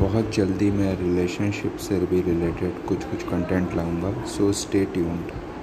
बहुत जल्दी मैं रिलेशनशिप से भी रिलेटेड कुछ कंटेंट लाऊंगा, सो स्टे ट्यून्ड।